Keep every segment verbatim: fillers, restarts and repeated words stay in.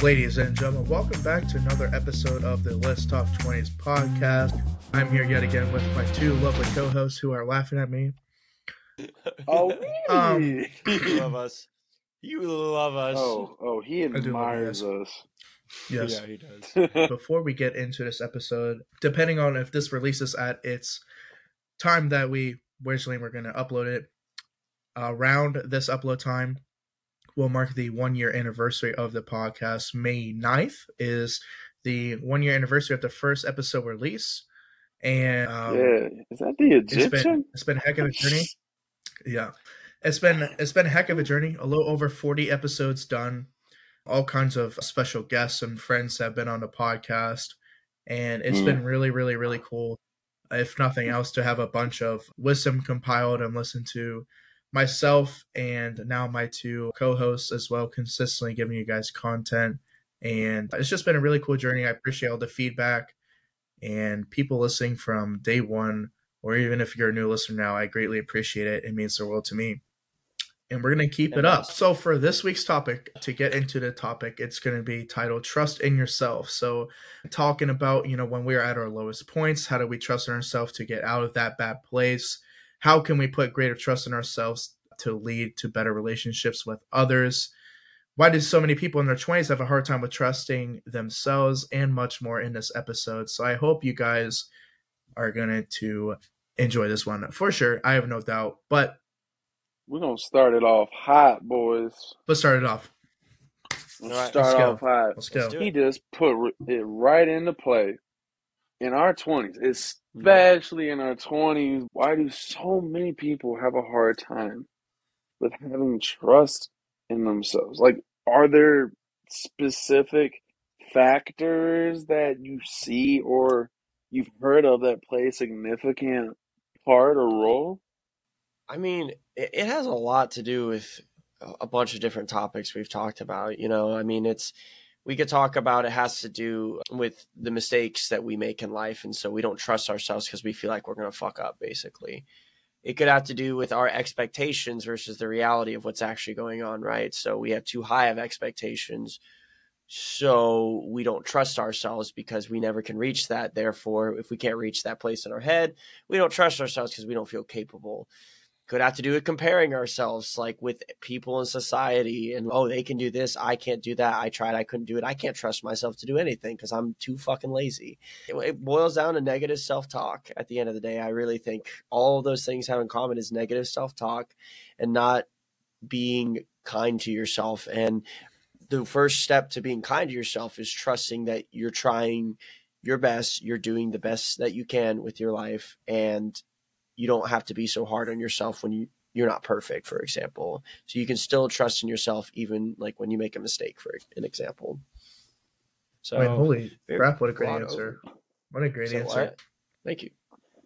Ladies and gentlemen, welcome back to another episode of the Let's Talk twenties podcast. I'm here yet again with my two lovely co-hosts who are laughing at me. Oh, um, you love us. You love us. Oh, oh, he admires us. Yes, yeah, he does. Before we get into this episode, depending on if this releases at its time that we originally were going to upload it, around this upload time, will mark the one-year anniversary of the podcast. May ninth is the one-year anniversary of the first episode release. And um, yeah, is that the Egyptian? It's been, it's been a heck of a journey. Yeah, it's been it's been a heck of a journey. A little over forty episodes done. All kinds of special guests and friends have been on the podcast, and it's mm. been really, really, really cool. If nothing else, to have a bunch of wisdom compiled and listened to. Myself and now my two co-hosts as well, consistently giving you guys content, and it's just been a really cool journey. I appreciate all the feedback and people listening from day one, or even if you're a new listener now, I greatly appreciate it. It means the world to me, and we're going to keep it up. So for this week's topic, to get into the topic, it's going to be titled Trust in Yourself. So talking about, you know, when we are at our lowest points, how do we trust in ourselves to get out of that bad place? How can we put greater trust in ourselves to lead to better relationships with others? Why do so many people in their twenties have a hard time with trusting themselves, and much more in this episode? So I hope you guys are going to enjoy this one for sure. I have no doubt, but we're going to start it off hot, boys. Let's start it off. We'll right, start let's off go. hot. Let's go. He just put it right into play. In our twenties, especially in our twenties, why do so many people have a hard time with having trust in themselves? Like, are there specific factors that you see or you've heard of that play a significant part or role? I mean, it has a lot to do with a bunch of different topics we've talked about. You know, I mean, it's We could talk about it has to do with the mistakes that we make in life. And so we don't trust ourselves because we feel like we're going to fuck up, basically. It could have to do with our expectations versus the reality of what's actually going on, right? So we have too high of expectations. So we don't trust ourselves because we never can reach that. Therefore, if we can't reach that place in our head, we don't trust ourselves because we don't feel capable. Could have to do with comparing ourselves, like with people in society, and, oh, they can do this. I can't do that. I tried. I couldn't do it. I can't trust myself to do anything because I'm too fucking lazy. It, it boils down to negative self-talk. At the end of the day, I really think all those things have in common is negative self-talk and not being kind to yourself. And the first step to being kind to yourself is trusting that you're trying your best. You're doing the best that you can with your life, and you don't have to be so hard on yourself when you, you're not perfect, for example. So you can still trust in yourself, even like when you make a mistake, for an example. So, Wait, holy crap, what a great answer. Over. What a great so, answer. Right. Thank you.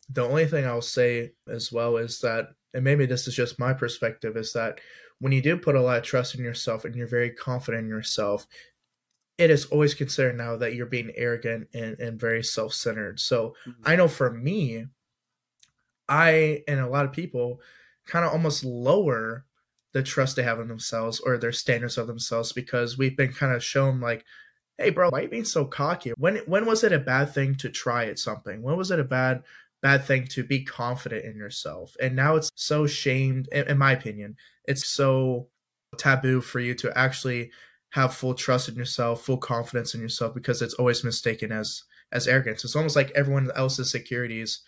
The only thing I'll say as well is that, and maybe this is just my perspective, is that when you do put a lot of trust in yourself and you're very confident in yourself, it is always considered now that you're being arrogant and, and very self-centered. So mm-hmm. I know for me, I and a lot of people kind of almost lower the trust they have in themselves or their standards of themselves because we've been kind of shown like, hey, bro, why are you being so cocky? When when was it a bad thing to try at something? When was it a bad bad thing to be confident in yourself? And now it's so shamed, in, in my opinion, it's so taboo for you to actually have full trust in yourself, full confidence in yourself, because it's always mistaken as as arrogance. It's almost like everyone else's securities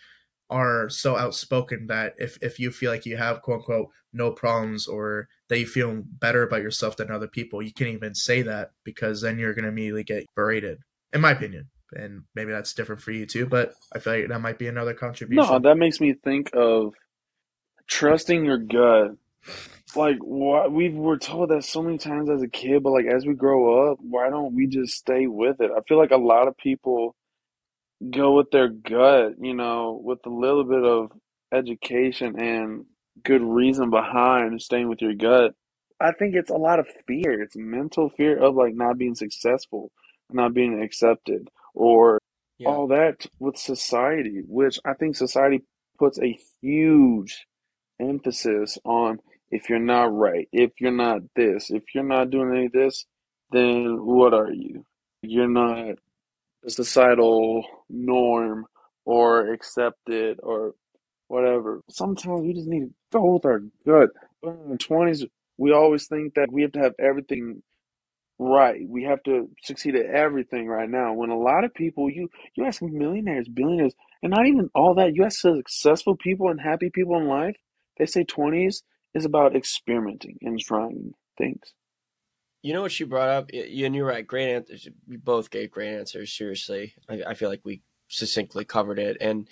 are so outspoken that if, if you feel like you have, quote unquote, no problems, or that you feel better about yourself than other people, you can't even say that because then you're going to immediately get berated, in my opinion. And maybe that's different for you too, but I feel like that might be another contribution. No, that makes me think of trusting your gut. Like, why, we were told that so many times as a kid, but like as we grow up, why don't we just stay with it? I feel like a lot of people go with their gut, you know, with a little bit of education and good reason behind staying with your gut. I think it's a lot of fear. It's mental fear of like not being successful, not being accepted, or yeah. all that with society, which I think society puts a huge emphasis on if you're not right, if you're not this, if you're not doing any of this, then what are you? You're not a societal norm or accepted or whatever. Sometimes we just need to go with our gut. In the twenties, we always think that we have to have everything right. We have to succeed at everything right now. When a lot of people, you, you ask millionaires, billionaires, and not even all that. You ask successful people and happy people in life, they say twenties is about experimenting and trying things. You know what you brought up? And you're right. Great answers. We both gave great answers. Seriously. I, I feel like we succinctly covered it. And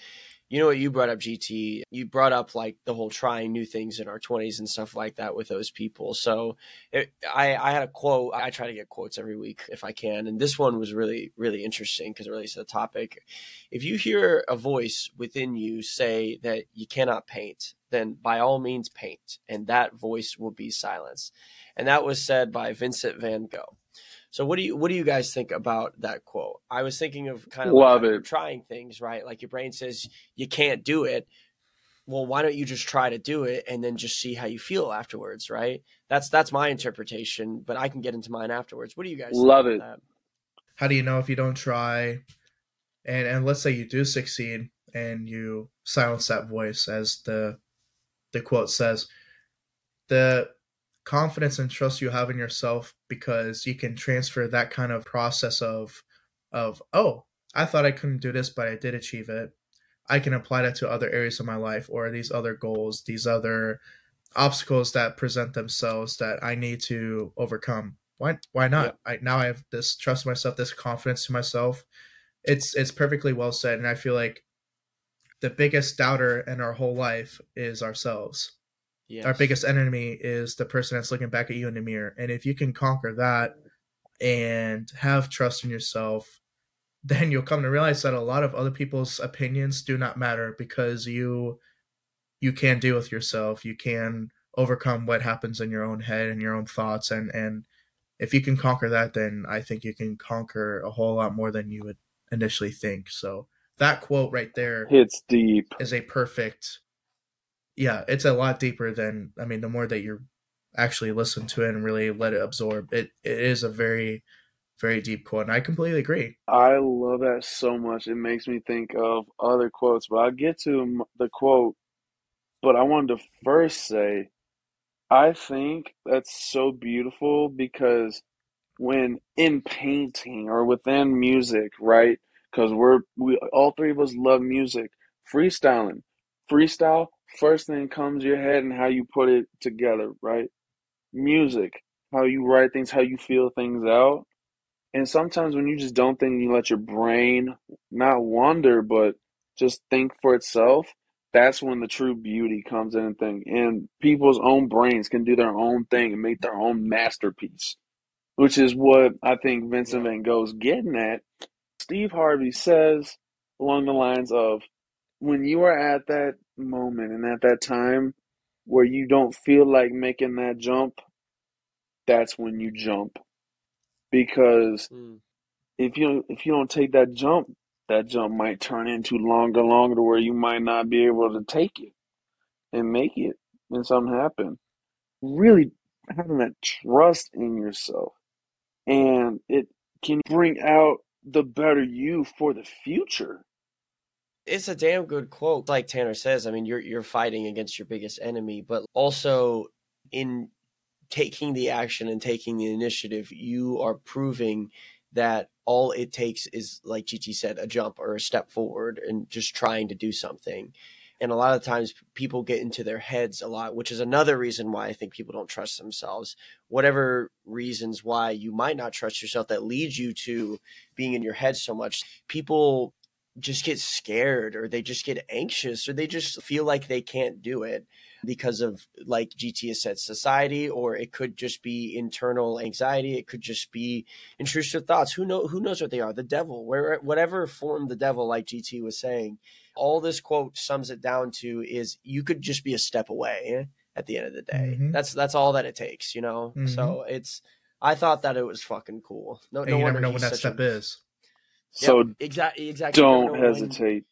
you know what you brought up, G T? You brought up like the whole trying new things in our twenties and stuff like that with those people. So it, I, I had a quote. I try to get quotes every week if I can. And this one was really, really interesting because it relates to the topic. If you hear a voice within you say that you cannot paint, then by all means paint, and that voice will be silenced. And that was said by Vincent Van Gogh. So what do you what do you guys think about that quote? I was thinking of kind of Love like it. trying things, right? Like your brain says you can't do it. Well, why don't you just try to do it and then just see how you feel afterwards, right? That's that's my interpretation, but I can get into mine afterwards. What do you guys Love think about it. that? How do you know if you don't try? And and let's say you do succeed and you silence that voice, as the The quote says, the confidence and trust you have in yourself, because you can transfer that kind of process of, of, oh, I thought I couldn't do this, but I did achieve it. I can apply that to other areas of my life, or these other goals, these other obstacles that present themselves that I need to overcome. Why, why not? Yeah. I, now I have this trust in myself, this confidence in myself. It's, it's perfectly well said. And I feel like the biggest doubter in our whole life is ourselves. Yes. Our biggest enemy is the person that's looking back at you in the mirror. And if you can conquer that and have trust in yourself, then you'll come to realize that a lot of other people's opinions do not matter, because you you can deal with yourself. You can overcome what happens in your own head and your own thoughts. And, and if you can conquer that, then I think you can conquer a whole lot more than you would initially think. So that quote right there hits deep. Is a perfect, yeah, it's a lot deeper than, I mean, the more that you actually listen to it and really let it absorb, it, it is a very, very deep quote. And I completely agree. I love that so much. It makes me think of other quotes, but I'll get to the quote. But I wanted to first say, I think that's so beautiful, because when in painting or within music, right? Because we're we all three of us love music. Freestyling. Freestyle, first thing comes to your head and how you put it together, right? Music, how you write things, how you feel things out. And sometimes when you just don't think, you let your brain not wander, but just think for itself, that's when the true beauty comes in and thing. And people's own brains can do their own thing and make their own masterpiece, which is what I think Vincent Van Gogh's getting at. Steve Harvey says along the lines of, when you are at that moment and at that time where you don't feel like making that jump, that's when you jump. Because mm. if you if you don't take that jump, that jump might turn into longer, longer to where you might not be able to take it and make it, and something happen. Really having that trust in yourself. And it can bring out the better you for the future. It's a damn good quote. Like Tanner says, I mean, you're you're fighting against your biggest enemy, but also in taking the action and taking the initiative, you are proving that all it takes is, like G T said, a jump or a step forward and just trying to do something. And a lot of times people get into their heads a lot, which is another reason why I think people don't trust themselves. Whatever reasons why you might not trust yourself that leads you to being in your head so much, people just get scared, or they just get anxious, or they just feel like they can't do it because of, like G T has said, society, or it could just be internal anxiety. It could just be intrusive thoughts. Who know, who knows what they are? The devil, where, whatever form the devil, like G T was saying. All this quote sums it down to is you could just be a step away at the end of the day. Mm-hmm. That's that's all that it takes, you know? Mm-hmm. So it's, I thought that it was fucking cool. No, and no you never know when that step a, is. Yep, so exactly, exactly. Don't hesitate,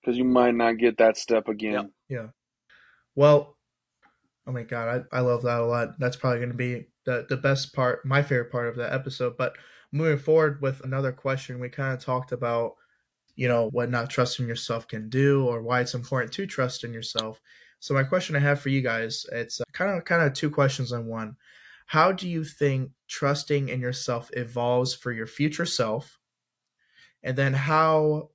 because you might not get that step again. Yep. Yeah. Well, oh my God, I, I love that a lot. That's probably going to be the the best part, my favorite part of that episode. But moving forward with another question, we kind of talked about, you know, what not trusting yourself can do, or why it's important to trust in yourself. So my question I have for you guys, it's kind of kind of two questions in one. How do you think trusting in yourself evolves for your future self? And then how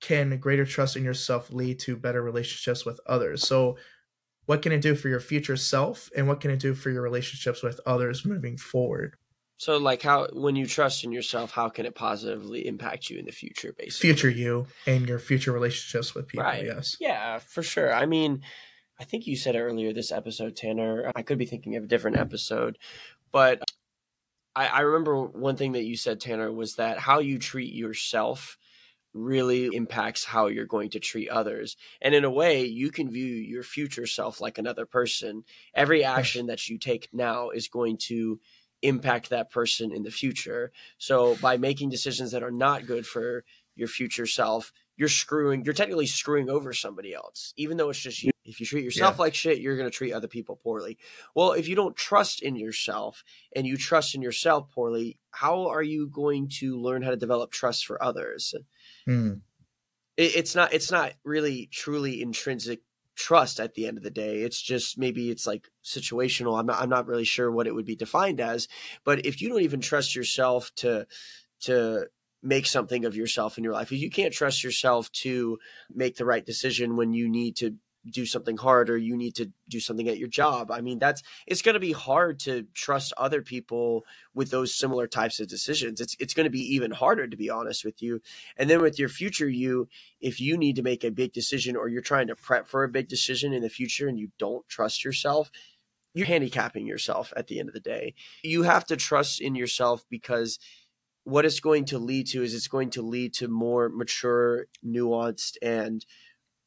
can greater trust in yourself lead to better relationships with others? So what can it do for your future self, and what can it do for your relationships with others moving forward? So like, how, when you trust in yourself, how can it positively impact you in the future, basically? Future you and your future relationships with people, right. Yes. Yeah, for sure. I mean, I think you said earlier this episode, Tanner, I could be thinking of a different episode, but I, I remember one thing that you said, Tanner, was that how you treat yourself really impacts how you're going to treat others. And in a way, you can view your future self like another person. Every action that you take now is going to impact that person in the future. So by making decisions that are not good for your future self, you're screwing, you're technically screwing over somebody else, even though it's just you. If you treat yourself yeah. like shit, you're going to treat other people poorly. Well, if you don't trust in yourself and you trust in yourself poorly, how are you going to learn how to develop trust for others? Mm. It, it's not, it's not really truly intrinsic trust at the end of the day. It's just, maybe it's like situational. I'm not, I'm not really sure what it would be defined as, but if you don't even trust yourself to, to make something of yourself in your life, if you can't trust yourself to make the right decision when you need to do something hard, or you need to do something at your job, I mean, that's, it's going to be hard to trust other people with those similar types of decisions. It's it's going to be even harder, to be honest with you. And then with your future you, if you need to make a big decision, or you're trying to prep for a big decision in the future and you don't trust yourself, you're handicapping yourself at the end of the day. You have to trust in yourself, because what it's going to lead to is it's going to lead to more mature, nuanced, and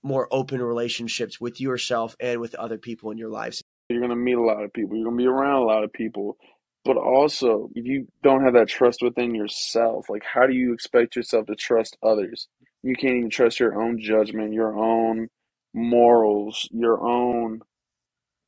more open relationships with yourself and with other people in your lives. You're going to meet a lot of people. You're going to be around a lot of people. But also, if you don't have that trust within yourself, like, how do you expect yourself to trust others? You can't even trust your own judgment, your own morals, your own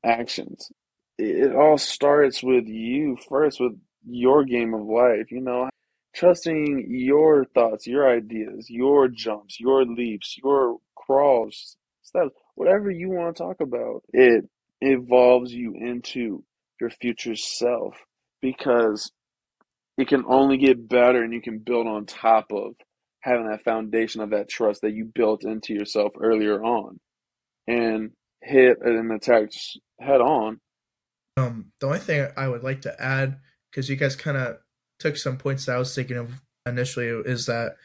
actions. It all starts with you first, with your game of life, you know? Trusting your thoughts, your ideas, your jumps, your leaps, your crawls, steps, whatever you want to talk about, it evolves you into your future self, because it can only get better, and you can build on top of having that foundation of that trust that you built into yourself earlier on, and hit an attack head on. Um, the only thing I would like to add, because you guys kind of took some points that I was thinking of initially, is that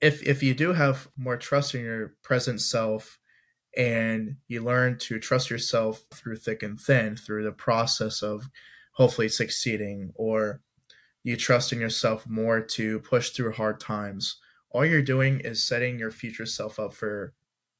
If if you do have more trust in your present self, and you learn to trust yourself through thick and thin, through the process of hopefully succeeding, or you trust in yourself more to push through hard times, all you're doing is setting your future self up for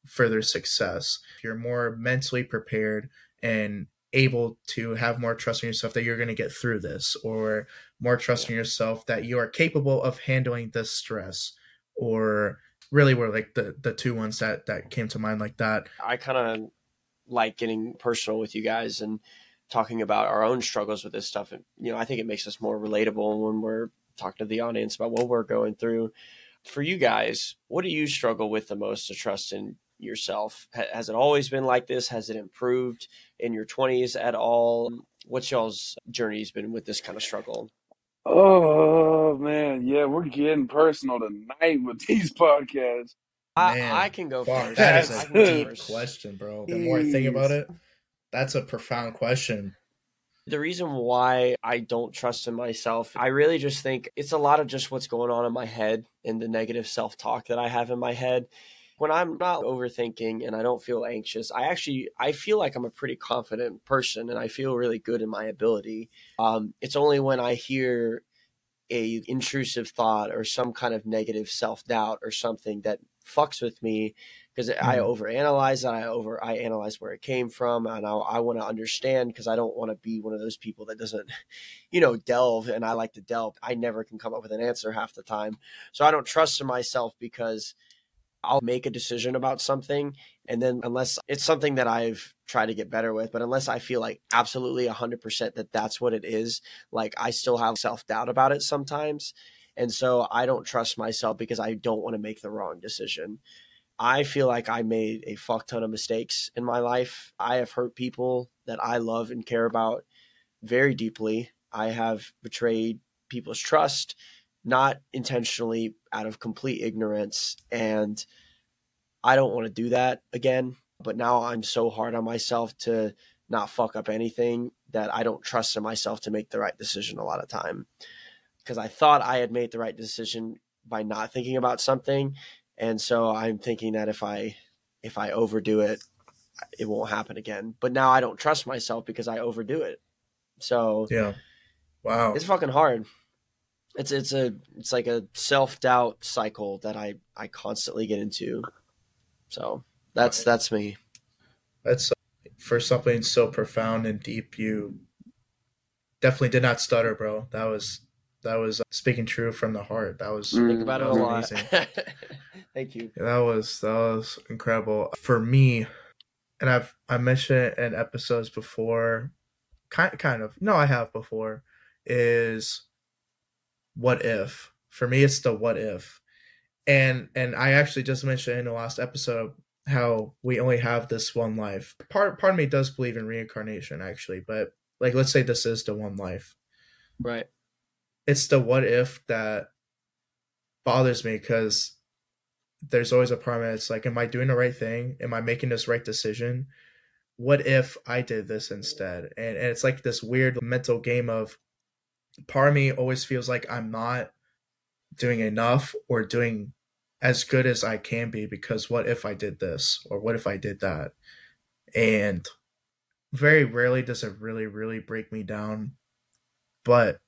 further success. You're more mentally prepared and able to have more trust in yourself that you're going to get through this, or more trust in yourself that you are capable of handling this stress. Or really were like the, the two ones that, that came to mind like that. I kind of like getting personal with you guys and talking about our own struggles with this stuff. And, you know, I think it makes us more relatable when we're talking to the audience about what we're going through. For you guys, what do you struggle with the most to trust in yourself? Has it always been like this? Has it improved in your twenties at all? What's y'all's journey's been with this kind of struggle? Oh, man. Yeah, we're getting personal tonight with these podcasts. I, man, I can go wow, first. That is a deep question, bro. The Jeez. More I think about it, that's a profound question. The reason why I don't trust in myself, I really just think it's a lot of just what's going on in my head and the negative self-talk that I have in my head. When I'm not overthinking and I don't feel anxious, I actually, I feel like I'm a pretty confident person, and I feel really good in my ability. Um, it's only when I hear a intrusive thought or some kind of negative self-doubt or something that fucks with me, because mm. I overanalyze and I over, I analyze where it came from, and I, I want to understand, because I don't want to be one of those people that doesn't, you know, delve, and I like to delve. I never can come up with an answer half the time. So I don't trust in myself because I'll make a decision about something. And then unless it's something that I've tried to get better with, but unless I feel like absolutely one hundred percent that that's what it is, like I still have self-doubt about it sometimes. And so I don't trust myself because I don't want to make the wrong decision. I feel like I made a fuck ton of mistakes in my life. I have hurt people that I love and care about very deeply. I have betrayed people's trust, not intentionally, out of complete ignorance. And I don't want to do that again. But now I'm so hard on myself to not fuck up anything that I don't trust in myself to make the right decision a lot of time. Because I thought I had made the right decision by not thinking about something. And so I'm thinking that if I if I overdo it, it won't happen again. But now I don't trust myself because I overdo it. So yeah, wow, it's fucking hard. It's it's a it's like a self-doubt cycle that I, I constantly get into. So that's that's me. That's uh, for something so profound and deep. You definitely did not stutter, bro. That was. That was speaking true from the heart. That was, Think about that it was a amazing. Lot. Thank you. That was that was incredible for me. And I've I mentioned it in episodes before, kind kind of. No, I have before. Is what if? For me, it's the what if. And and I actually just mentioned in the last episode how we only have this one life. Part part of me does believe in reincarnation, actually, but like let's say this is the one life, right? It's the what if that bothers me, because there's always a part of it. It's like, am I doing the right thing? Am I making this right decision? What if I did this instead? And, and it's like this weird mental game of part of me always feels like I'm not doing enough or doing as good as I can be, because what if I did this or what if I did that? And very rarely does it really, really break me down. But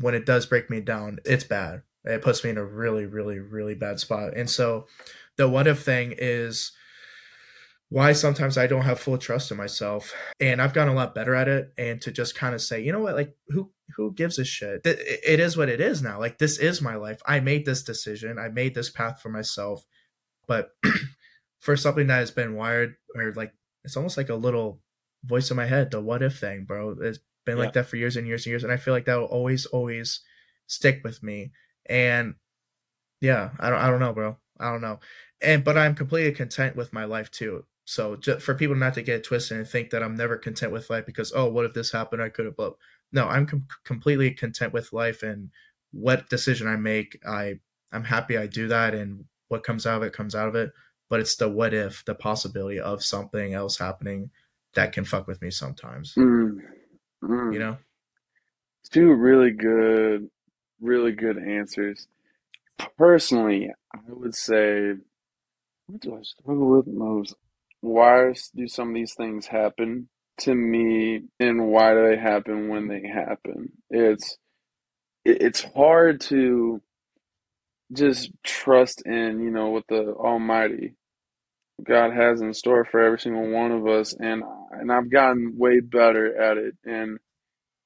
when it does break me down, it's bad. It puts me in a really, really, really bad spot. And so the what if thing is why sometimes I don't have full trust in myself. And I've gotten a lot better at it. And to just kind of say, you know what, like who, who gives a shit? It, it is what it is now. Like this is my life. I made this decision. I made this path for myself. But for something that has been wired, or like, it's almost like a little voice in my head, the what if thing, bro. It's been yeah. like that for years and years and years, and I feel like that will always always stick with me. And yeah, I don't I don't know, bro. I don't know. And but I'm completely content with my life too. So just for people not to get twisted and think that I'm never content with life because, oh, what if this happened? I could have blown. No, I'm com- completely content with life, and what decision I make, I I'm happy I do that, and what comes out of it comes out of it. But it's the what if, the possibility of something else happening that can fuck with me sometimes. Mm. Mm. You know, two really good, really good answers. Personally, I would say, what do I struggle with most? Why do some of these things happen to me, and why do they happen when they happen? It's it's hard to just trust in, you know, what the Almighty God has in store for every single one of us, and and I've gotten way better at it, and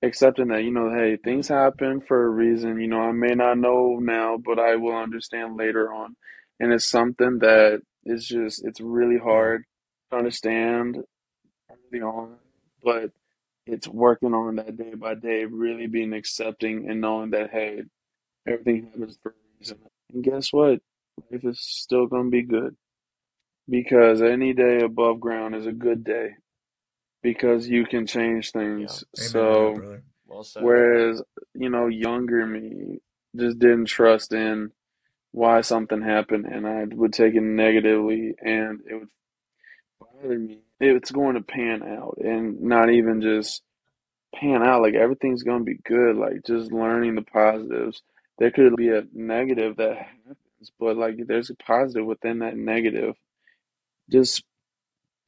accepting that, you know, hey, things happen for a reason. You know, I may not know now, but I will understand later on. And it's something that is just, it's really hard to understand early on, but it's working on that day by day, really being accepting and knowing that, hey, everything happens for a reason. And guess what? Life is still going to be good. Because any day above ground is a good day, because you can change things. Yeah. So, well said. Whereas, you know, younger me just didn't trust in why something happened, and I would take it negatively, and it would bother me. It's going to pan out, and not even just pan out. Like, everything's going to be good. Like, just learning the positives. There could be a negative that happens, but, like, there's a positive within that negative. Just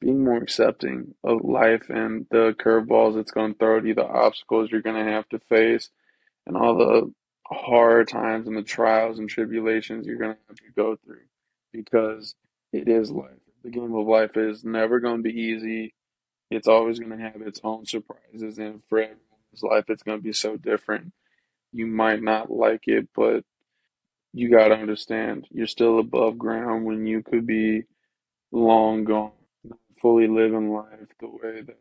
being more accepting of life and the curveballs it's going to throw at you, the obstacles you're going to have to face, and all the hard times and the trials and tribulations you're going to have to go through, because it is life. The game of life is never going to be easy. It's always going to have its own surprises, and for everyone's life, it's going to be so different. You might not like it, but you got to understand you're still above ground when you could be long gone, fully living life the way that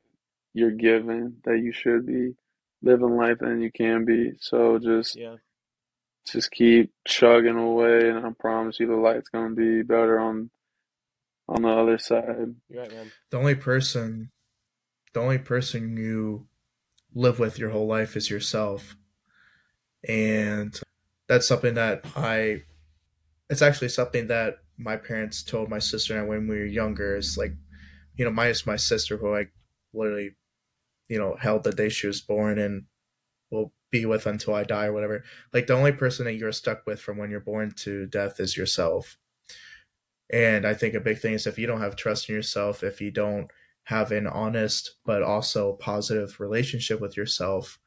you're given that you should be living life and you can be. So just yeah. just keep chugging away, and I promise you the light's going to be better on on the other side. You're right, man. The only person, the only person you live with your whole life is yourself. And that's something that I, it's actually something that my parents told my sister and I when we were younger. It's like, you know, minus my sister, who I literally, you know, held the day she was born and will be with until I die or whatever. Like, the only person that you're stuck with from when you're born to death is yourself. And I think a big thing is, if you don't have trust in yourself, if you don't have an honest but also positive relationship with yourself,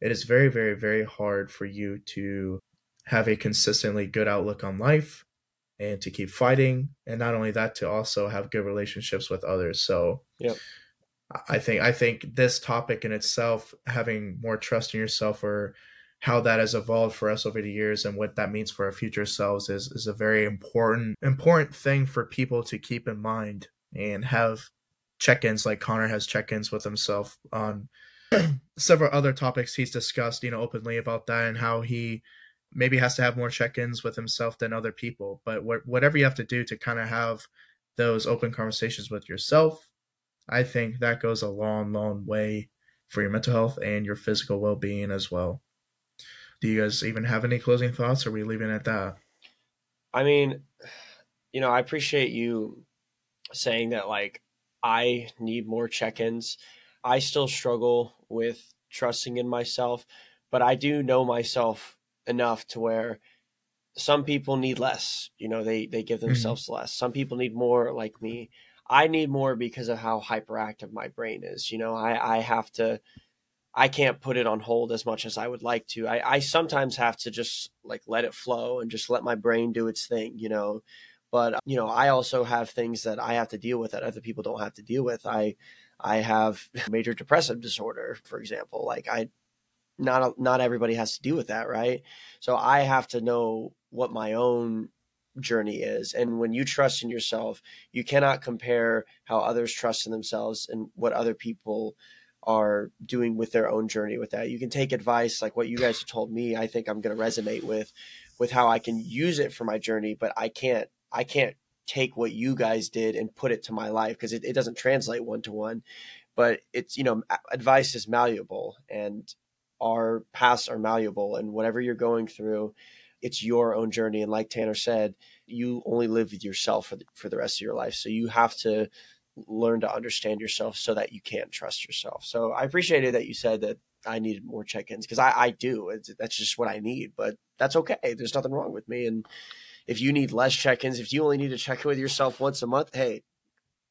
it is very, very, very hard for you to have a consistently good outlook on life and to keep fighting. And not only that, to also have good relationships with others. So yep. I think I think this topic in itself, having more trust in yourself, or how that has evolved for us over the years and what that means for our future selves, is, is a very important, important thing for people to keep in mind and have check-ins, like Connor has check-ins with himself on several other topics he's discussed, you know, openly about that, and how he maybe has to have more check-ins with himself than other people. But wh- whatever you have to do to kind of have those open conversations with yourself, I think that goes a long, long way for your mental health and your physical well-being as well. Do you guys even have any closing thoughts, or are we leaving it at that? I mean, you know, I appreciate you saying that, like, I need more check-ins. I still struggle with trusting in myself, but I do know myself enough to where some people need less. You know, they, they give themselves mm-hmm. less. Some people need more, like me. I need more because of how hyperactive my brain is. You know, I, I have to... I can't put it on hold as much as I would like to. I, I sometimes have to just like let it flow and just let my brain do its thing, you know. But, you know, I also have things that I have to deal with that other people don't have to deal with. I I have major depressive disorder, for example. Like, I not not everybody has to deal with that, right? So I have to know what my own journey is. And when you trust in yourself, you cannot compare how others trust in themselves and what other people are doing with their own journey with that. You can take advice like what you guys have told me. I think I'm going to resonate with, with how I can use it for my journey, but I can't, I can't take what you guys did and put it to my life because it, it doesn't translate one-to-one, but it's, you know, advice is malleable and our paths are malleable, and whatever you're going through, it's your own journey. And like Tanner said, you only live with yourself for the, for the rest of your life. So you have to learn to understand yourself so that you can trust yourself. So I appreciated that you said that I needed more check-ins, because I, I do. It's, that's just what I need, but that's okay. There's nothing wrong with me. And if you need less check-ins, if you only need to check in with yourself once a month, hey,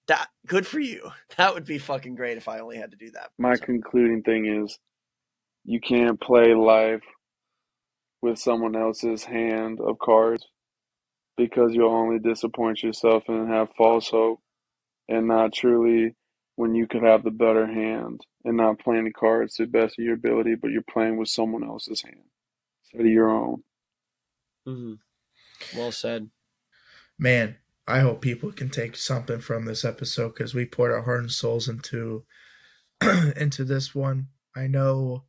that good for you. That would be fucking great if I only had to do that. My so. concluding thing is, you can't play life with someone else's hand of cards, because you'll only disappoint yourself and have false hope. And not truly, when you could have the better hand, and not playing the cards to the best of your ability, but you're playing with someone else's hand instead of your own. Mm-hmm. Well said. Man, I hope people can take something from this episode, because we poured our heart and souls into into this one. I know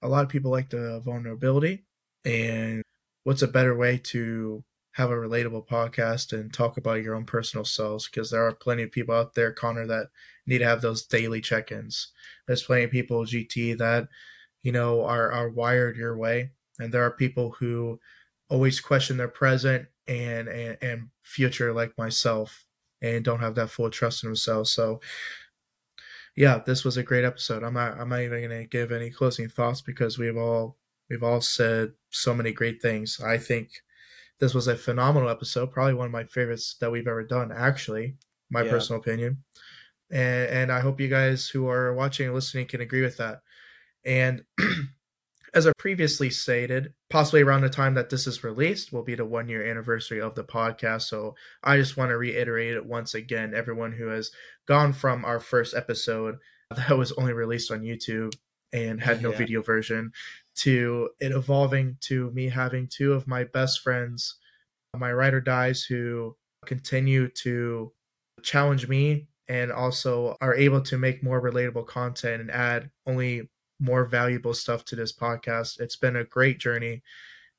a lot of people like the vulnerability, and what's a better way to have a relatable podcast and talk about your own personal selves, because there are plenty of people out there, Connor, that need to have those daily check-ins. There's plenty of people, G T, that, you know, are, are wired your way. And there are people who always question their present and, and, and future, like myself, and don't have that full trust in themselves. So yeah, this was a great episode. I'm not, I'm not even going to give any closing thoughts, because we've all, we've all said so many great things. I think this was a phenomenal episode, probably one of my favorites that we've ever done, actually, my yeah. personal opinion. And, and I hope you guys who are watching and listening can agree with that. And as I previously stated, possibly around the time that this is released will be the one-year anniversary of the podcast. So I just want to reiterate it once again. Everyone who has gone from our first episode that was only released on YouTube and had no yeah. video version to it evolving to me having two of my best friends, my ride or dies, who continue to challenge me and also are able to make more relatable content and add only more valuable stuff to this podcast. It's been a great journey,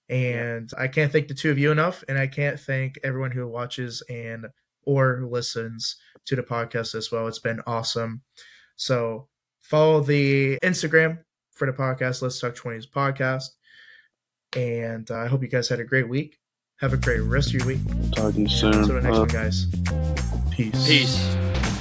and I can't thank the two of you enough, and I can't thank everyone who watches and or listens to the podcast as well. It's been awesome. So follow the Instagram for the podcast, Let's Talk twenties Podcast, and uh, I hope you guys had a great week. Have a great rest of your week. Talk to you soon. Until the next uh, one, guys. Peace. Peace.